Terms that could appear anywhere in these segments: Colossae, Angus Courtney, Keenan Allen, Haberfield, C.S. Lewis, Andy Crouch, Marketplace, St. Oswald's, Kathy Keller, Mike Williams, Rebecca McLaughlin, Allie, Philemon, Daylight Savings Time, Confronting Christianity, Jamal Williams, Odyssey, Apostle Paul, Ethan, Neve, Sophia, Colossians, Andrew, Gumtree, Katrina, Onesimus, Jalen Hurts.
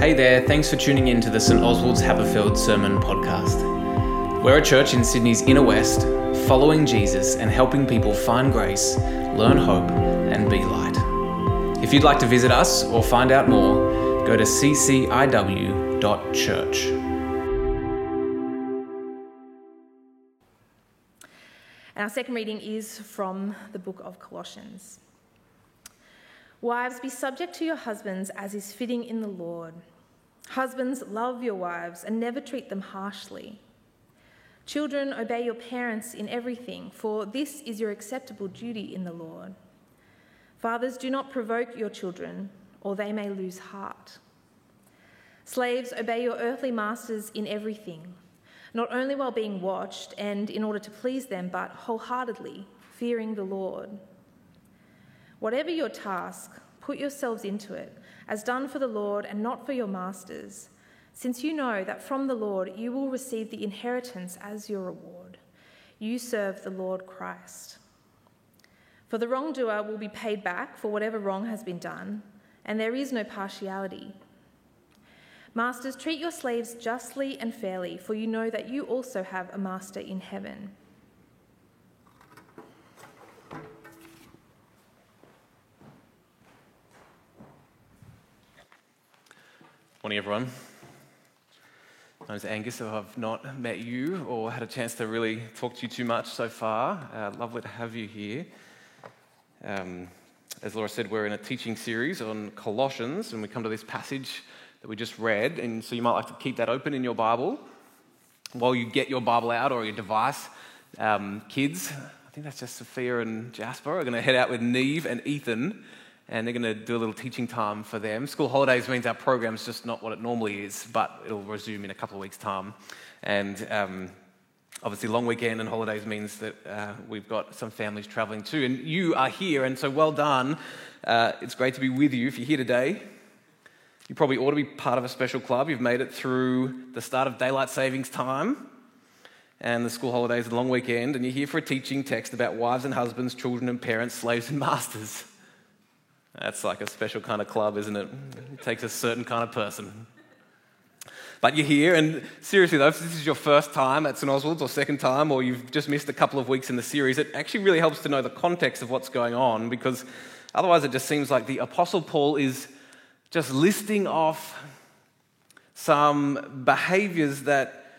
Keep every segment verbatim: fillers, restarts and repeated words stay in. Hey there, thanks for tuning in to the Saint Oswald's Haberfield Sermon Podcast. We're a church in Sydney's inner west, following Jesus and helping people find grace, learn hope, and be light. If you'd like to visit us or find out more, go to c c i w dot church. And our second reading is from the book of Colossians. Wives, be subject to your husbands as is fitting in the Lord. Husbands, love your wives and never treat them harshly. Children, obey your parents in everything, for this is your acceptable duty in the Lord. Fathers, do not provoke your children, or they may lose heart. Slaves, obey your earthly masters in everything, not only while being watched and in order to please them, but wholeheartedly, fearing the Lord. Whatever your task, put yourselves into it, as done for the Lord and not for your masters, since you know that from the Lord you will receive the inheritance as your reward. You serve the Lord Christ. For the wrongdoer will be paid back for whatever wrong has been done, and there is no partiality. Masters, treat your slaves justly and fairly, for you know that you also have a master in heaven. Morning, everyone. My name's Angus, so I've not met you or had a chance to really talk to you too much so far. Uh, lovely to have you here. Um, as Laura said, we're in a teaching series on Colossians, and we come to this passage that we just read, and so you might like to keep that open in your Bible while you get your Bible out or your device. Um, kids, I think that's just Sophia and Jasper, are going to head out with Neve and Ethan, and they're going to do a little teaching time for them. School holidays means our program's just not what it normally is, but it'll resume in a couple of weeks' time. And um, obviously, long weekend and holidays means that uh, we've got some families travelling too. And you are here, and so well done. Uh, it's great to be with you. If you're here today, you probably ought to be part of a special club. You've made it through the start of Daylight Savings Time and the school holidays and long weekend, and you're here for a teaching text about wives and husbands, children and parents, slaves and masters. That's like a special kind of club, isn't it? It takes a certain kind of person. But you're here, and seriously though, if this is your first time at Saint Oswald's or second time, or you've just missed a couple of weeks in the series, it actually really helps to know the context of what's going on, because otherwise it just seems like the Apostle Paul is just listing off some behaviours that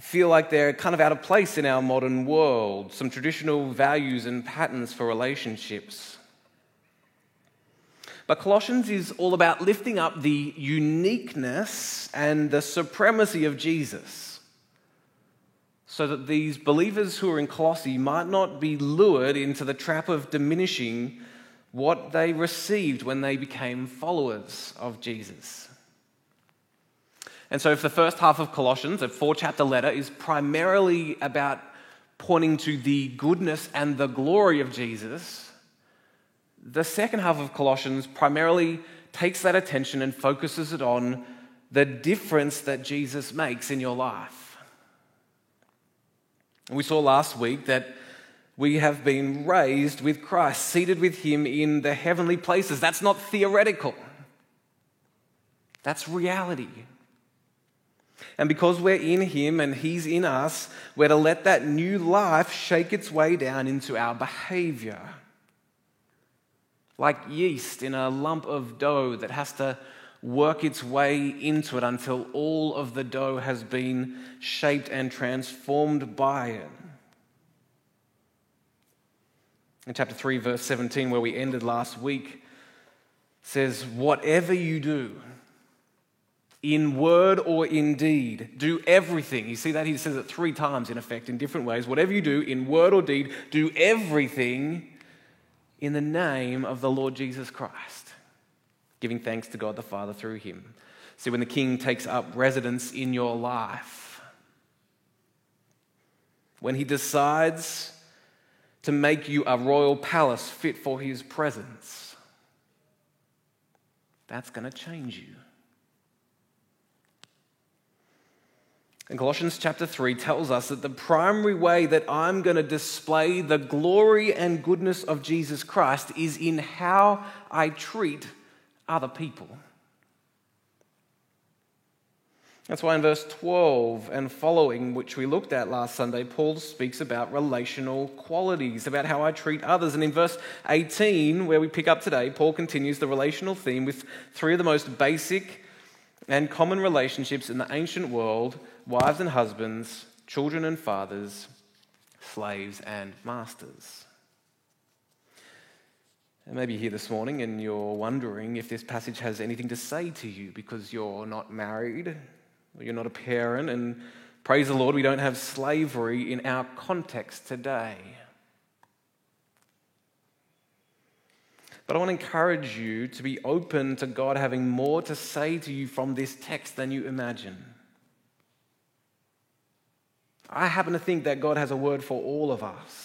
feel like they're kind of out of place in our modern world, some traditional values and patterns for relationships. But Colossians is all about lifting up the uniqueness and the supremacy of Jesus, so that these believers who are in Colossae might not be lured into the trap of diminishing what they received when they became followers of Jesus. And so if the first half of Colossians, a four-chapter letter, is primarily about pointing to the goodness and the glory of Jesus, the second half of Colossians primarily takes that attention and focuses it on the difference that Jesus makes in your life. And we saw last week that we have been raised with Christ, seated with him in the heavenly places. That's not theoretical. That's reality. And because we're in him and he's in us, we're to let that new life shake its way down into our behavior. Like yeast in a lump of dough that has to work its way into it until all of the dough has been shaped and transformed by it. In chapter three, verse seventeen, where we ended last week, says, whatever you do, in word or in deed, do everything. You see that? He says it three times, in effect, in different ways. Whatever you do, in word or deed, do everything in the name of the Lord Jesus Christ, giving thanks to God the Father through him. See, when the King takes up residence in your life, when he decides to make you a royal palace fit for his presence, that's going to change you. And Colossians chapter three tells us that the primary way that I'm going to display the glory and goodness of Jesus Christ is in how I treat other people. That's why in verse twelve and following, which we looked at last Sunday, Paul speaks about relational qualities, about how I treat others. And in verse eighteen, where we pick up today, Paul continues the relational theme with three of the most basic and common relationships in the ancient world: wives and husbands, children and fathers, slaves and masters. And maybe you're here this morning and you're wondering if this passage has anything to say to you because you're not married, you're not a parent, and praise the Lord, we don't have slavery in our context today. But I want to encourage you to be open to God having more to say to you from this text than you imagine. I happen to think that God has a word for all of us.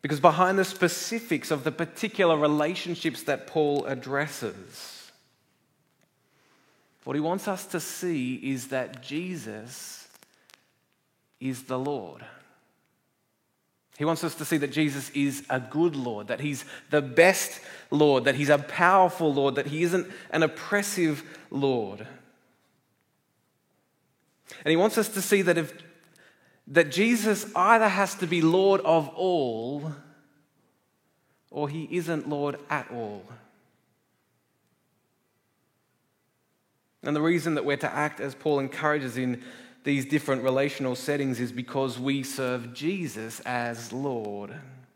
Because behind the specifics of the particular relationships that Paul addresses, what he wants us to see is that Jesus is the Lord. He wants us to see that Jesus is a good Lord, that he's the best Lord, that he's a powerful Lord, that he isn't an oppressive Lord. And he wants us to see that if that Jesus either has to be Lord of all or he isn't Lord at all. And the reason that we're to act as Paul encourages in these different relational settings is because we serve Jesus as Lord.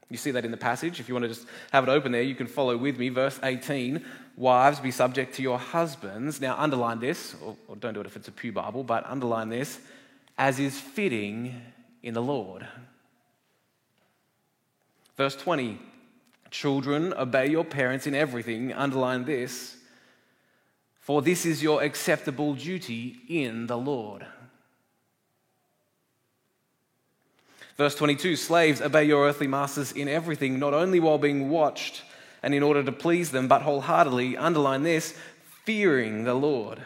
You see that in the passage. If you want to just have it open there, you can follow with me. Verse eighteen, wives, be subject to your husbands. Now underline this, or, or don't do it if it's a pew Bible, but underline this, as is fitting in the Lord. Verse twenty, children, obey your parents in everything. Underline this. For this is your acceptable duty in the Lord. Verse twenty-two, slaves, obey your earthly masters in everything, not only while being watched and in order to please them, but wholeheartedly, underline this, fearing the Lord.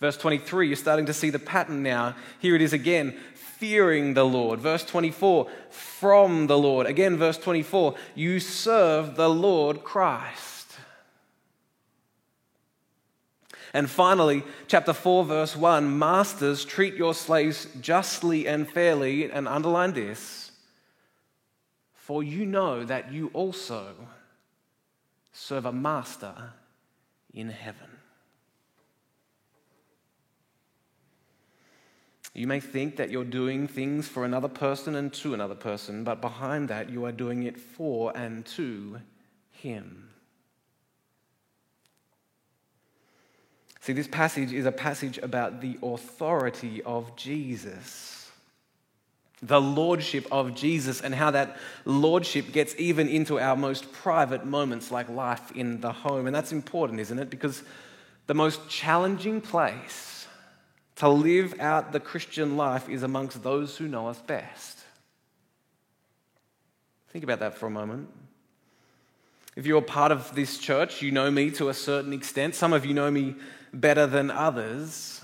Verse twenty-three, you're starting to see the pattern now. Here it is again, fearing the Lord. Verse twenty-four, from the Lord. Again, verse twenty-four, you serve the Lord Christ. And finally, chapter four, verse one, masters, treat your slaves justly and fairly, and underline this, for you know that you also serve a master in heaven. You may think that you're doing things for another person and to another person, but behind that, you are doing it for and to him. See, this passage is a passage about the authority of Jesus, the lordship of Jesus, and how that lordship gets even into our most private moments like life in the home. And that's important, isn't it? Because the most challenging place to live out the Christian life is amongst those who know us best. Think about that for a moment. If you're part of this church, you know me to a certain extent. Some of you know me better than others,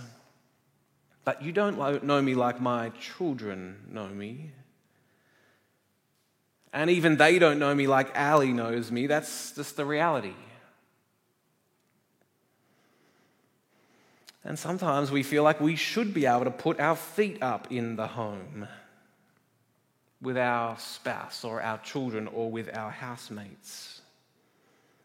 but you don't know me like my children know me. And even they don't know me like Allie knows me. That's just the reality. And sometimes we feel like we should be able to put our feet up in the home with our spouse or our children or with our housemates,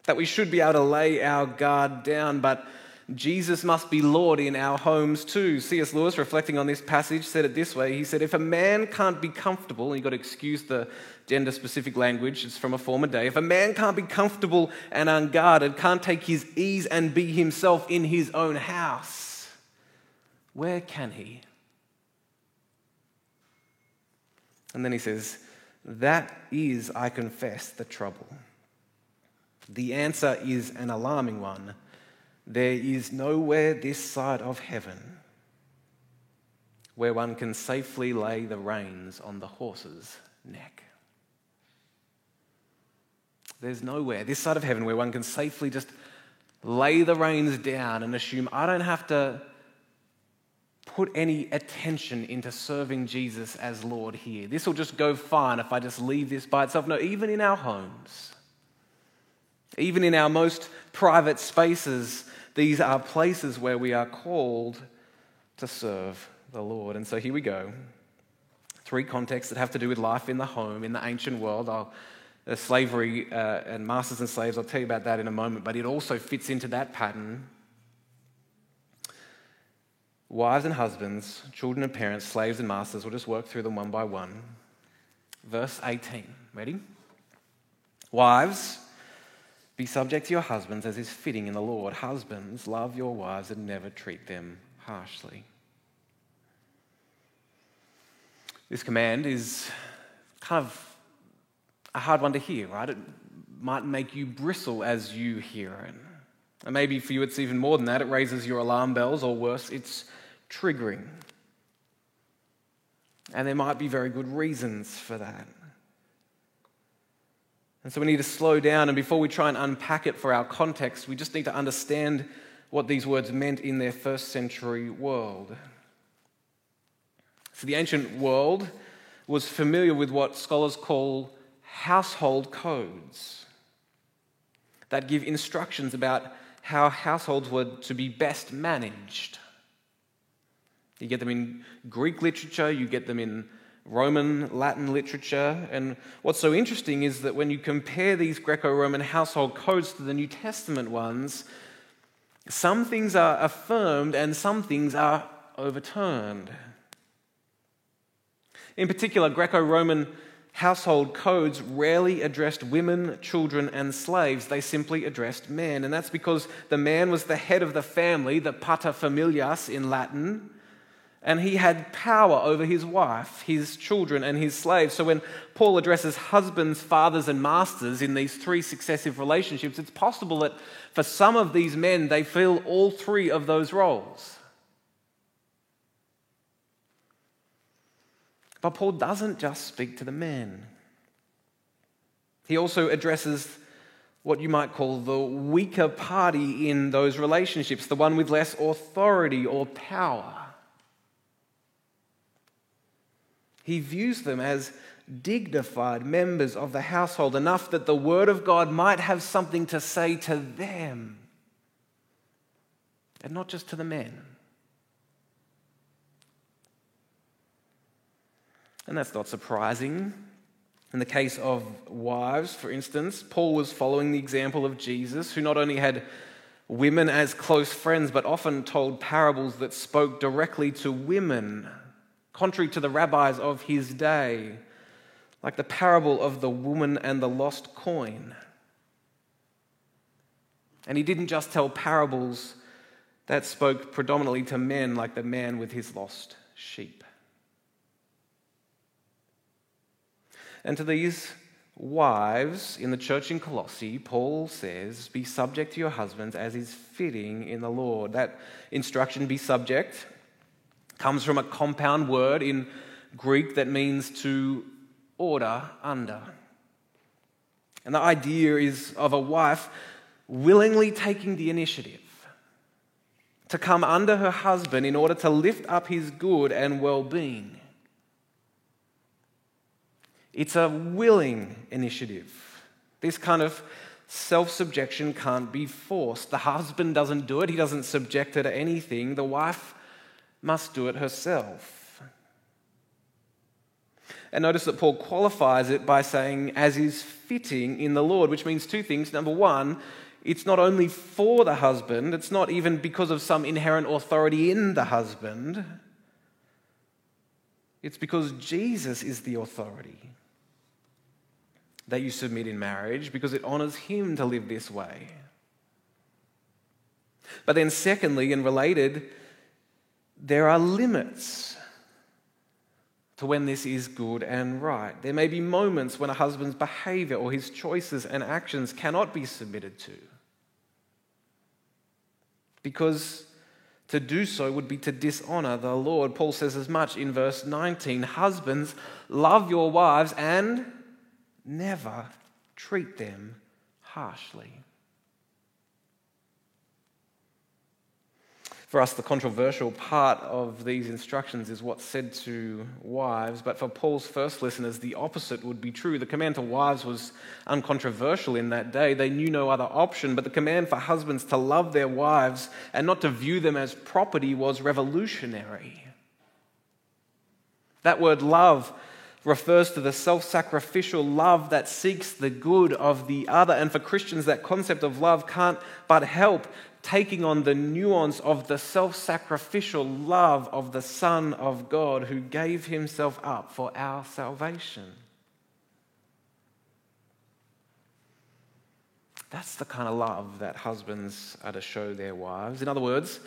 that we should be able to lay our guard down, but Jesus must be Lord in our homes too. C S. Lewis, reflecting on this passage, said it this way. He said, if a man can't be comfortable, and you've got to excuse the gender-specific language, it's from a former day, if a man can't be comfortable and unguarded, can't take his ease and be himself in his own house, where can he? And then he says, that is, I confess, the trouble. The answer is an alarming one. There is nowhere this side of heaven where one can safely lay the reins on the horse's neck. There's nowhere this side of heaven where one can safely just lay the reins down and assume I don't have to put any attention into serving Jesus as Lord here. This will just go fine if I just leave this by itself. No, even in our homes, Even in our most private spaces, these are places where we are called to serve the Lord. And so here we go. Three contexts that have to do with life in the home, in the ancient world. I'll, uh, slavery uh, and masters and slaves, I'll tell you about that in a moment, but it also fits into that pattern. Wives and husbands, children and parents, slaves and masters. We'll just work through them one by one. Verse eighteen, ready? Wives, be subject to your husbands as is fitting in the Lord. Husbands, love your wives and never treat them harshly. This command is kind of a hard one to hear, right? It might make you bristle as you hear it. And maybe for you it's even more than that. It raises your alarm bells, or worse, it's triggering. And there might be very good reasons for that. And so we need to slow down, and before we try and unpack it for our context, we just need to understand what these words meant in their first century world. So the ancient world was familiar with what scholars call household codes that give instructions about how households were to be best managed. You get them in Greek literature, you get them in Roman, Latin literature, and what's so interesting is that when you compare these Greco-Roman household codes to the New Testament ones, some things are affirmed and some things are overturned. In particular, Greco-Roman household codes rarely addressed women, children, and slaves. They simply addressed men. And that's because the man was the head of the family, the paterfamilias in Latin, and he had power over his wife, his children, and his slaves. So when Paul addresses husbands, fathers, and masters in these three successive relationships, it's possible that for some of these men, they fill all three of those roles. But Paul doesn't just speak to the men. He also addresses what you might call the weaker party in those relationships, the one with less authority or power. He views them as dignified members of the household, enough that the word of God might have something to say to them, and not just to the men. And that's not surprising. In the case of wives, for instance, Paul was following the example of Jesus, who not only had women as close friends, but often told parables that spoke directly to women, contrary to the rabbis of his day, like the parable of the woman and the lost coin. And he didn't just tell parables that spoke predominantly to men, like the man with his lost sheep. And to these wives in the church in Colossae, Paul says, be subject to your husbands as is fitting in the Lord. That instruction, be subject, comes from a compound word in Greek that means to order under. And the idea is of a wife willingly taking the initiative to come under her husband in order to lift up his good and well-being. It's a willing initiative. This kind of self-subjection can't be forced. The husband doesn't do it. He doesn't subject her to anything. The wife must do it herself. And notice that Paul qualifies it by saying, as is fitting in the Lord, which means two things. Number one, it's not only for the husband. It's not even because of some inherent authority in the husband. It's because Jesus is the authority that you submit in marriage, because it honors him to live this way. But then secondly, and related, there are limits to when this is good and right. There may be moments when a husband's behavior or his choices and actions cannot be submitted to, because to do so would be to dishonor the Lord. Paul says as much in verse nineteen, husbands, love your wives and never treat them harshly. For us, the controversial part of these instructions is what's said to wives, but for Paul's first listeners, the opposite would be true. The command to wives was uncontroversial in that day. They knew no other option, but the command for husbands to love their wives and not to view them as property was revolutionary. That word love refers to the self-sacrificial love that seeks the good of the other, and for Christians, that concept of love can't but help taking on the nuance of the self-sacrificial love of the Son of God who gave himself up for our salvation. That's the kind of love that husbands are to show their wives. In other words,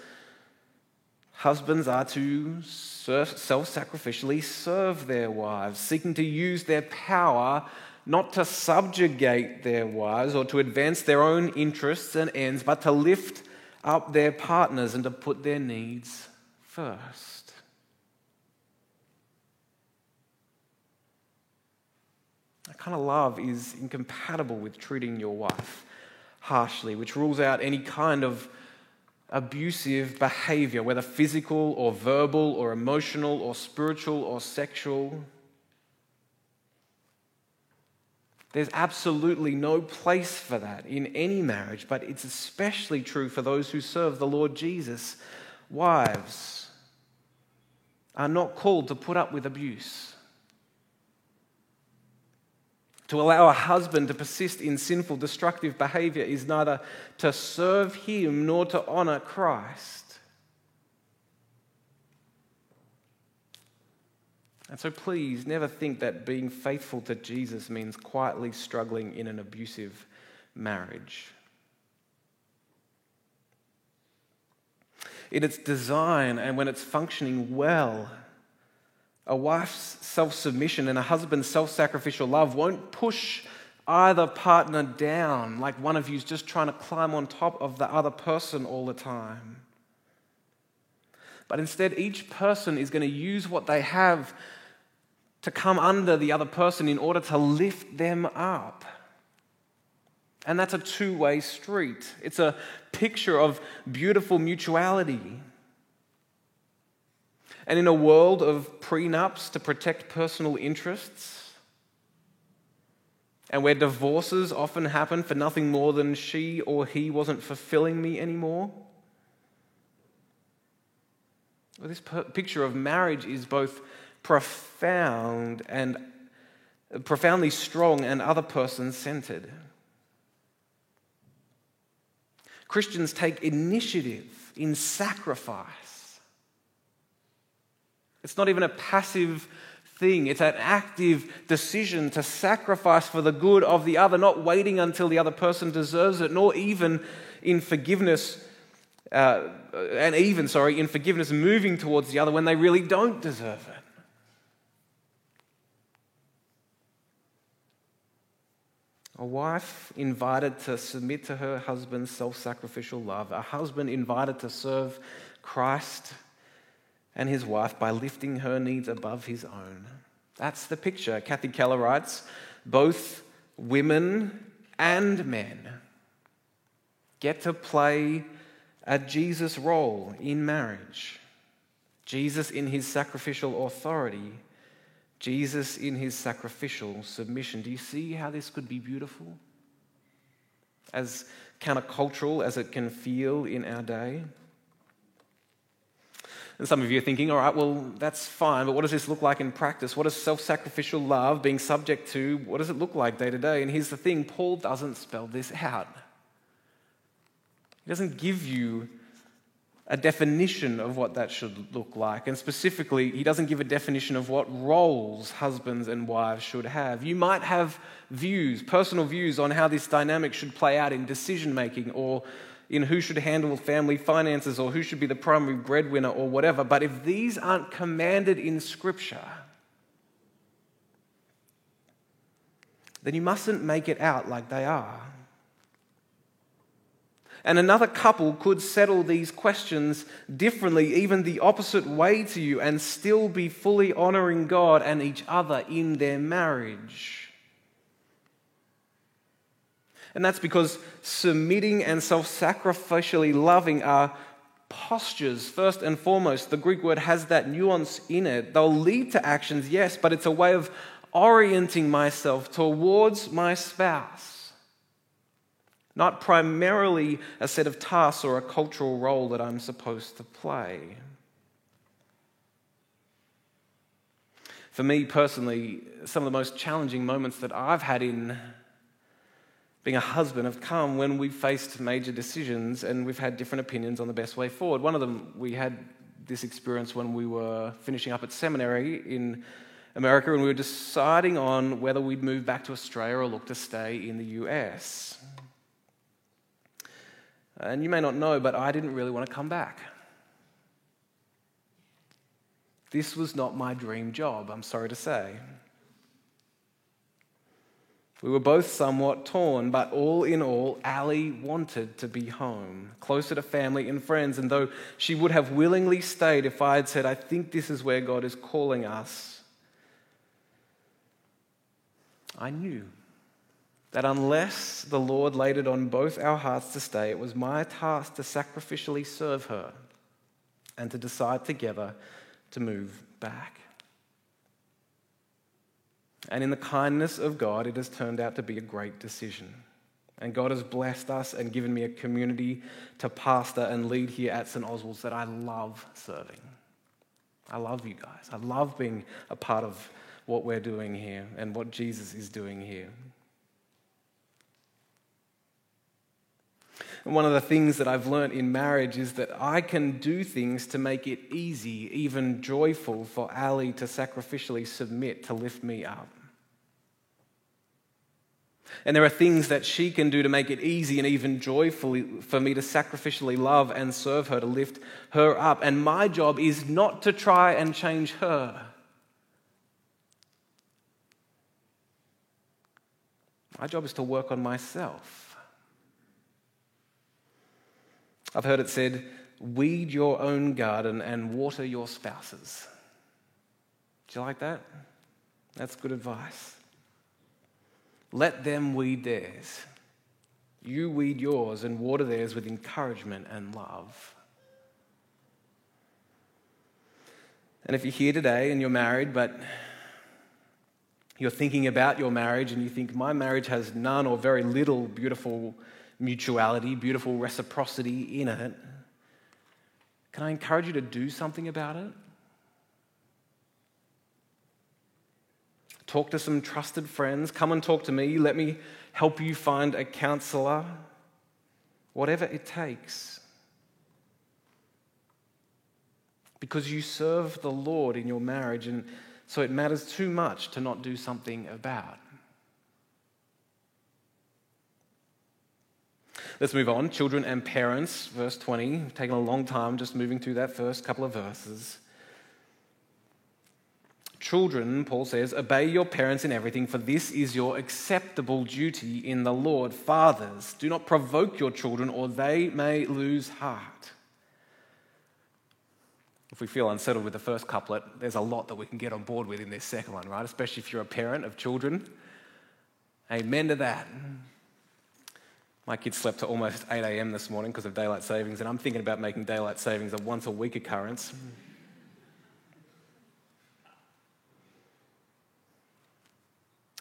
husbands are to serve, self-sacrificially serve their wives, seeking to use their power not to subjugate their wives or to advance their own interests and ends, but to lift up their partners and to put their needs first. That kind of love is incompatible with treating your wife harshly, which rules out any kind of abusive behavior, whether physical or verbal or emotional or spiritual or sexual. There's absolutely no place for that in any marriage, but it's especially true for those who serve the Lord Jesus. Wives are not called to put up with abuse, to allow a husband to persist in sinful, destructive behavior is neither to serve him nor to honor Christ. And so please never think that being faithful to Jesus means quietly struggling in an abusive marriage. In its design and when it's functioning well, a wife's self-submission and a husband's self-sacrificial love won't push either partner down like one of you's just trying to climb on top of the other person all the time. But instead, each person is going to use what they have to come under the other person in order to lift them up. And that's a two-way street. It's a picture of beautiful mutuality. And in a world of prenups to protect personal interests, and where divorces often happen for nothing more than she or he wasn't fulfilling me anymore, well, this per- picture of marriage is both profound and uh, profoundly strong and other person-centered. Christians take initiative in sacrifice. It's not even a passive thing. It's an active decision to sacrifice for the good of the other, not waiting until the other person deserves it, nor even in forgiveness Uh, and even, sorry, in forgiveness, moving towards the other when they really don't deserve it. A wife invited to submit to her husband's self-sacrificial love. A husband invited to serve Christ and his wife by lifting her needs above his own. That's the picture. Kathy Keller writes, both women and men get to play a Jesus role in marriage. Jesus in his sacrificial authority. Jesus in his sacrificial submission. Do you see how this could be beautiful? As countercultural as it can feel in our day. And some of you are thinking, all right, well, that's fine, but what does this look like in practice? What is self-sacrificial love being subject to? What does it look like day to day? And here's the thing, Paul doesn't spell this out. He doesn't give you a definition of what that should look like. And specifically, he doesn't give a definition of what roles husbands and wives should have. You might have views, personal views on how this dynamic should play out in decision-making or in who should handle family finances or who should be the primary breadwinner or whatever. But if these aren't commanded in Scripture, then you mustn't make it out like they are. And another couple could settle these questions differently, even the opposite way to you, and still be fully honoring God and each other in their marriage. And that's because submitting and self-sacrificially loving are postures, first and foremost. The Greek word has that nuance in it. They'll lead to actions, yes, but it's a way of orienting myself towards my spouse. Not primarily a set of tasks or a cultural role that I'm supposed to play. For me personally, some of the most challenging moments that I've had in being a husband have come when we've faced major decisions and we've had different opinions on the best way forward. One of them, we had this experience when we were finishing up at seminary in America and we were deciding on whether we'd move back to Australia or look to stay in the U S. And you may not know, but I didn't really want to come back. This was not my dream job, I'm sorry to say. We were both somewhat torn, but all in all, Allie wanted to be home, closer to family and friends. And though she would have willingly stayed if I had said, I think this is where God is calling us, I knew that unless the Lord laid it on both our hearts to stay, it was my task to sacrificially serve her and to decide together to move back. And in the kindness of God, it has turned out to be a great decision. And God has blessed us and given me a community to pastor and lead here at Saint Oswald's that I love serving. I love you guys. I love being a part of what we're doing here and what Jesus is doing here. And one of the things that I've learned in marriage is that I can do things to make it easy, even joyful, for Allie to sacrificially submit to lift me up. And there are things that she can do to make it easy and even joyful for me to sacrificially love and serve her, to lift her up. And my job is not to try and change her. My job is to work on myself. I've heard it said, weed your own garden and water your spouse's. Do you like that? That's good advice. Let them weed theirs. You weed yours and water theirs with encouragement and love. And if you're here today and you're married, but you're thinking about your marriage and you think, my marriage has none or very little beautiful mutuality, beautiful reciprocity in it, can I encourage you to do something about it? Talk to some trusted friends. Come and talk to me. Let me help you find a counselor. Whatever it takes. Because you serve the Lord in your marriage, and so it matters too much to not do something about. Let's move on. Children and parents, verse twenty. We've taken a long time just moving through that first couple of verses. Children, Paul says, obey your parents in everything, for this is your acceptable duty in the Lord. Fathers, do not provoke your children, or they may lose heart. If we feel unsettled with the first couplet, there's a lot that we can get on board with in this second one, right? Especially if you're a parent of children. Amen to that. My kids slept to almost eight a.m. this morning because of daylight savings, and I'm thinking about making daylight savings a once-a-week occurrence.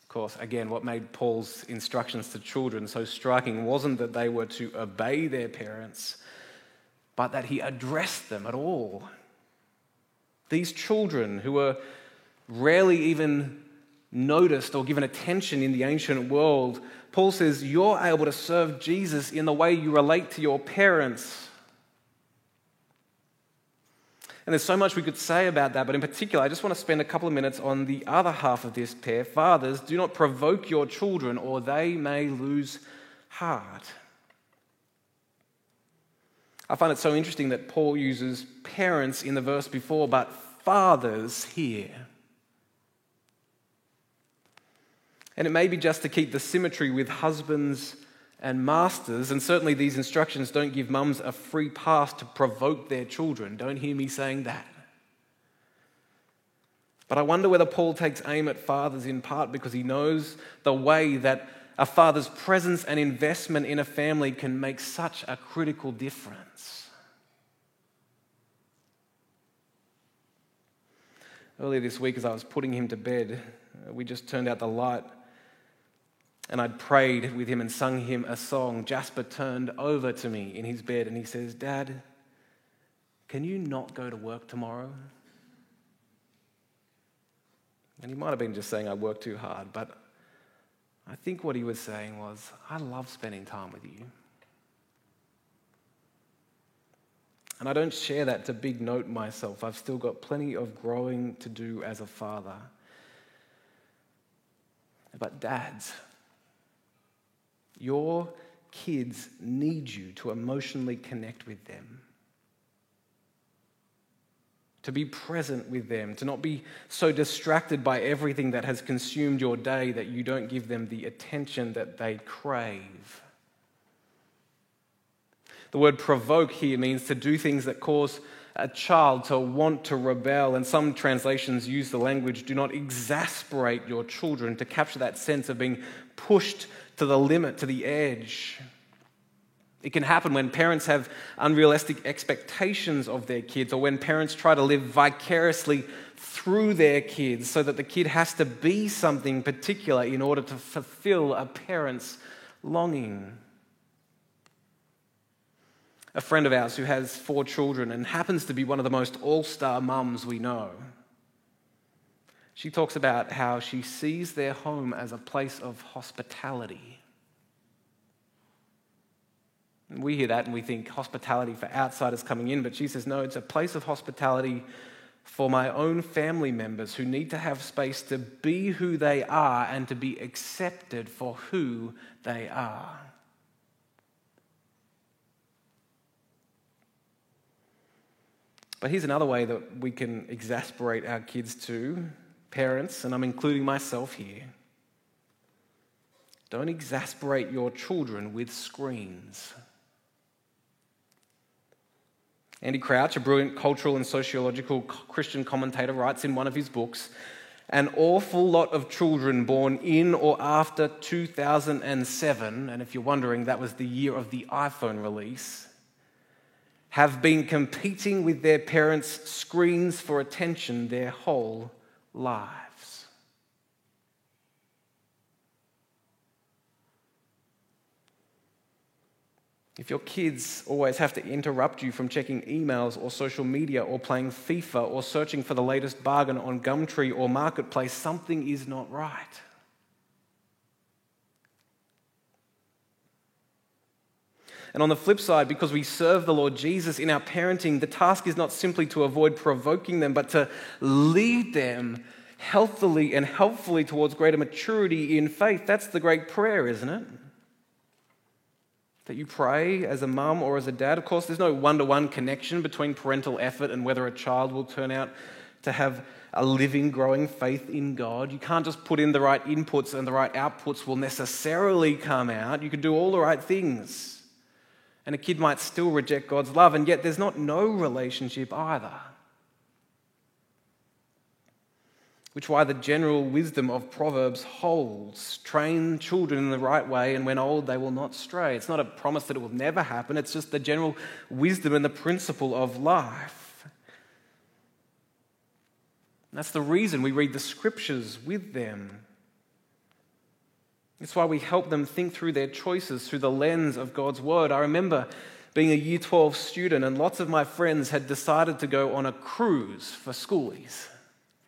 Of course, again, what made Paul's instructions to children so striking wasn't that they were to obey their parents, but that he addressed them at all. These children who were rarely even noticed or given attention in the ancient world, Paul says you're able to serve Jesus in the way you relate to your parents. And there's so much we could say about that, but in particular, I just want to spend a couple of minutes on the other half of this pair. Fathers, do not provoke your children, or they may lose heart. I find it so interesting that Paul uses parents in the verse before, but fathers here. And it may be just to keep the symmetry with husbands and masters, and certainly these instructions don't give mums a free pass to provoke their children. Don't hear me saying that. But I wonder whether Paul takes aim at fathers in part because he knows the way that a father's presence and investment in a family can make such a critical difference. Earlier this week, as I was putting him to bed, we just turned out the light and I'd prayed with him and sung him a song. Jasper turned over to me in his bed and he says, "Dad, can you not go to work tomorrow?" And he might have been just saying, "I work too hard," but I think what he was saying was, "I love spending time with you." And I don't share that to big note myself. I've still got plenty of growing to do as a father. But dads, your kids need you to emotionally connect with them, to be present with them, to not be so distracted by everything that has consumed your day that you don't give them the attention that they crave. The word provoke here means to do things that cause a child to want to rebel, and some translations use the language, "Do not exasperate your children," to capture that sense of being pushed to the limit, to the edge. It can happen when parents have unrealistic expectations of their kids, or when parents try to live vicariously through their kids so that the kid has to be something particular in order to fulfill a parent's longing. A friend of ours who has four children and happens to be one of the most all-star mums we know. She talks about how she sees their home as a place of hospitality. And we hear that and we think hospitality for outsiders coming in, but she says, no, it's a place of hospitality for my own family members who need to have space to be who they are and to be accepted for who they are. But here's another way that we can exasperate our kids too, parents, and I'm including myself here. Don't exasperate your children with screens. Andy Crouch, a brilliant cultural and sociological Christian commentator, writes in one of his books, "An awful lot of children born in or after two thousand seven, and if you're wondering, that was the year of the iPhone release, have been competing with their parents' screens for attention their whole lives." If your kids always have to interrupt you from checking emails or social media or playing FIFA or searching for the latest bargain on Gumtree or Marketplace, something is not right. And on the flip side, because we serve the Lord Jesus in our parenting, the task is not simply to avoid provoking them, but to lead them healthily and helpfully towards greater maturity in faith. That's the great prayer, isn't it? That you pray as a mum or as a dad. Of course, there's no one-to-one connection between parental effort and whether a child will turn out to have a living, growing faith in God. You can't just put in the right inputs and the right outputs will necessarily come out. You can do all the right things. And a kid might still reject God's love, and yet there's not no relationship either. Which is why the general wisdom of Proverbs holds. Train children in the right way, and when old they will not stray. It's not a promise that it will never happen. It's just the general wisdom and the principle of life. And that's the reason we read the scriptures with them. It's why we help them think through their choices through the lens of God's word. I remember being a year twelve student and lots of my friends had decided to go on a cruise for schoolies. If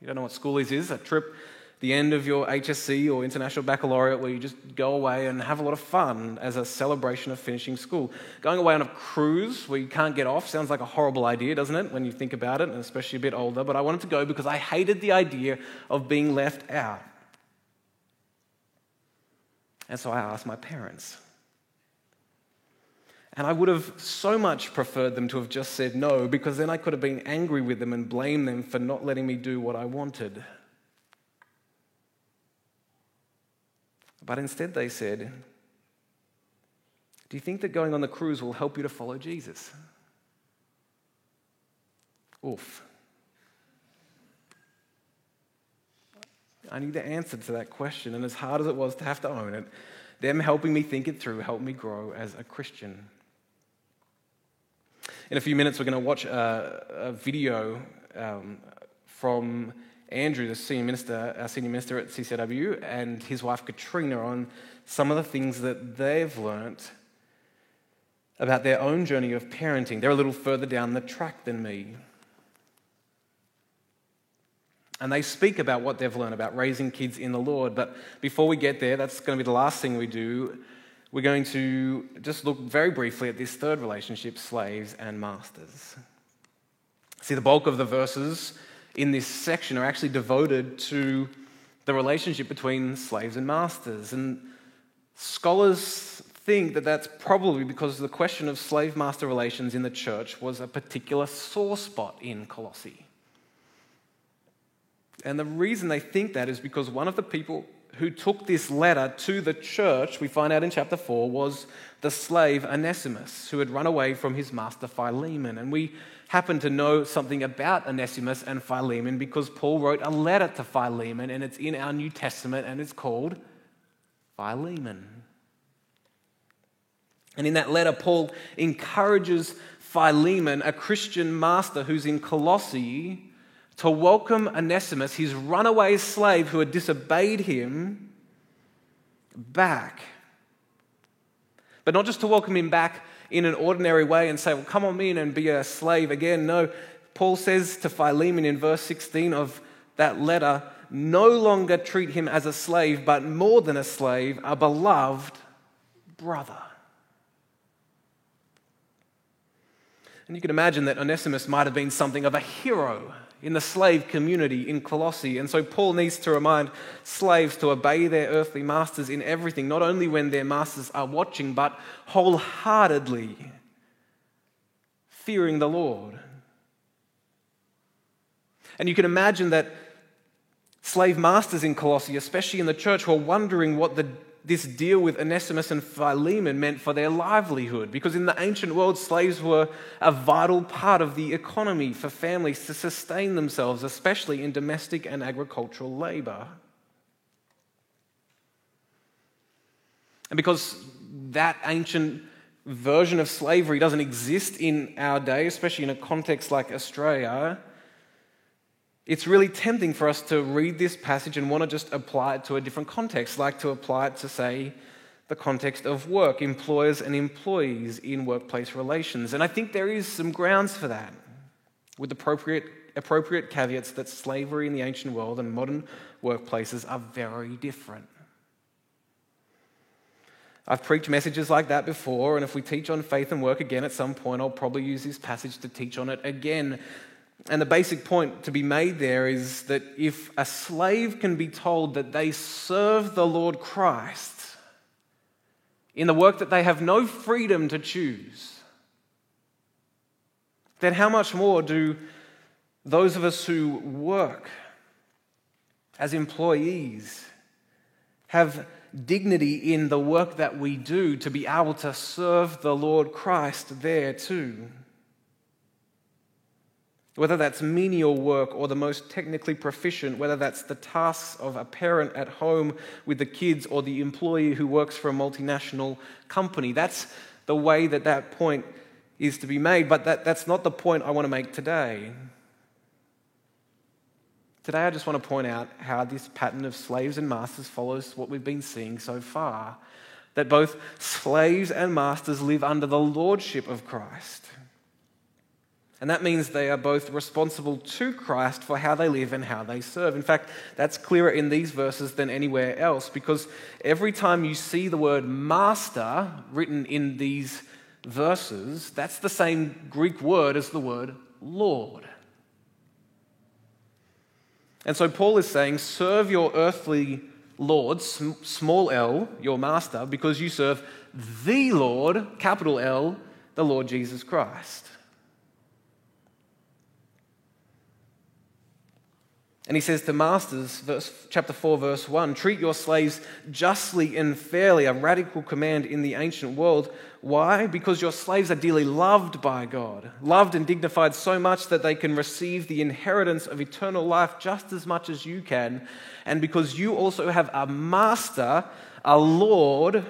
you don't know what schoolies is, a trip at the end of your H S C or International Baccalaureate where you just go away and have a lot of fun as a celebration of finishing school. Going away on a cruise where you can't get off sounds like a horrible idea, doesn't it, when you think about it, and especially a bit older, but I wanted to go because I hated the idea of being left out. And so I asked my parents. And I would have so much preferred them to have just said no, because then I could have been angry with them and blamed them for not letting me do what I wanted. But instead they said, "Do you think that going on the cruise will help you to follow Jesus?" Oof. I knew the answer to that question, and as hard as it was to have to own it, them helping me think it through helped me grow as a Christian. In a few minutes, we're going to watch a, a video um, from Andrew, the senior minister, our senior minister at C C W, and his wife Katrina on some of the things that they've learnt about their own journey of parenting. They're a little further down the track than me. And they speak about what they've learned about raising kids in the Lord. But before we get there, that's going to be the last thing we do. We're going to just look very briefly at this third relationship, slaves and masters. See, the bulk of the verses in this section are actually devoted to the relationship between slaves and masters. And scholars think that that's probably because the question of slave-master relations in the church was a particular sore spot in Colossae. And the reason they think that is because one of the people who took this letter to the church, we find out in chapter four, was the slave Onesimus, who had run away from his master Philemon. And we happen to know something about Onesimus and Philemon because Paul wrote a letter to Philemon, and it's in our New Testament, and it's called Philemon. And in that letter, Paul encourages Philemon, a Christian master who's in Colossae, to welcome Onesimus, his runaway slave who had disobeyed him, back. But not just to welcome him back in an ordinary way and say, well, come on in and be a slave again. No, Paul says to Philemon in verse sixteen of that letter, no longer treat him as a slave, but more than a slave, a beloved brother. And you can imagine that Onesimus might have been something of a hero in the slave community in Colossae. And so Paul needs to remind slaves to obey their earthly masters in everything, not only when their masters are watching, but wholeheartedly, fearing the Lord. And you can imagine that slave masters in Colossae, especially in the church, were wondering what the this deal with Onesimus and Philemon meant for their livelihood, because in the ancient world, slaves were a vital part of the economy for families to sustain themselves, especially in domestic and agricultural labor. And because that ancient version of slavery doesn't exist in our day, especially in a context like Australia, it's really tempting for us to read this passage and want to just apply it to a different context, like to apply it to, say, the context of work, employers and employees in workplace relations. And I think there is some grounds for that, with appropriate, appropriate caveats that slavery in the ancient world and modern workplaces are very different. I've preached messages like that before, and if we teach on faith and work again at some point, I'll probably use this passage to teach on it again. And the basic point to be made there is that if a slave can be told that they serve the Lord Christ in the work that they have no freedom to choose, then how much more do those of us who work as employees have dignity in the work that we do to be able to serve the Lord Christ there too? Whether that's menial work or the most technically proficient, whether that's the tasks of a parent at home with the kids or the employee who works for a multinational company. That's the way that that point is to be made, but that, that's not the point I want to make today. Today I just want to point out how this pattern of slaves and masters follows what we've been seeing so far, that both slaves and masters live under the lordship of Christ. And that means they are both responsible to Christ for how they live and how they serve. In fact, that's clearer in these verses than anywhere else, because every time you see the word master written in these verses, that's the same Greek word as the word Lord. And so Paul is saying, serve your earthly Lord, small l, your master, because you serve the Lord, capital L, the Lord Jesus Christ. And he says to masters, verse, chapter four, verse one, treat your slaves justly and fairly, a radical command in the ancient world. Why? Because your slaves are dearly loved by God, loved and dignified so much that they can receive the inheritance of eternal life just as much as you can, and because you also have a master, a Lord,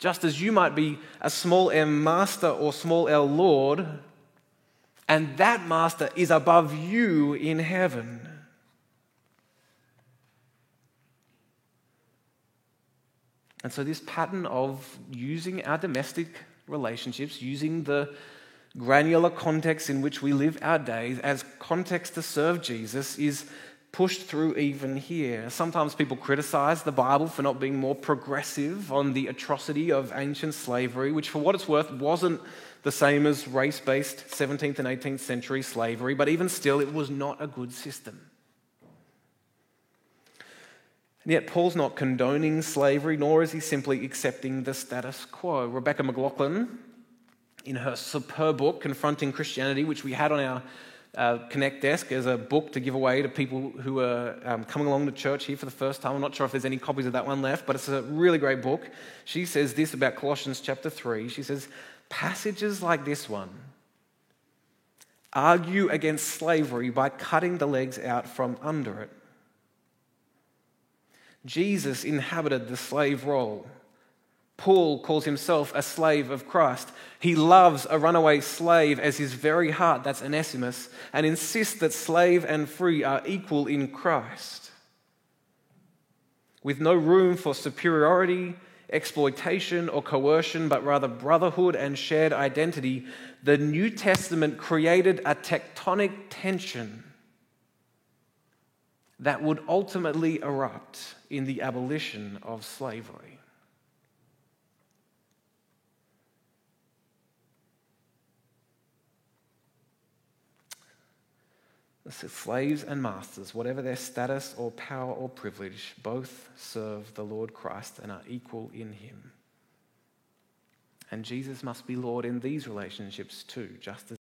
just as you might be a small m master or small l Lord, and that master is above you in heaven. And so this pattern of using our domestic relationships, using the granular context in which we live our days as context to serve Jesus is pushed through even here. Sometimes people criticize the Bible for not being more progressive on the atrocity of ancient slavery, which for what it's worth wasn't the same as race-based seventeenth and eighteenth century slavery, but even still it was not a good system. And yet Paul's not condoning slavery, nor is he simply accepting the status quo. Rebecca McLaughlin, in her superb book, Confronting Christianity, which we had on our uh, Connect desk as a book to give away to people who are um, coming along to church here for the first time. I'm not sure if there's any copies of that one left, but it's a really great book. She says this about Colossians chapter three. She says, passages like this one argue against slavery by cutting the legs out from under it. Jesus inhabited the slave role. Paul calls himself a slave of Christ. He loves a runaway slave as his very heart, that's Onesimus, and insists that slave and free are equal in Christ. With no room for superiority, exploitation, or coercion, but rather brotherhood and shared identity, the New Testament created a tectonic tension that would ultimately erupt in the abolition of slavery. So slaves and masters, whatever their status or power or privilege, both serve the Lord Christ and are equal in him. And Jesus must be Lord in these relationships too, just as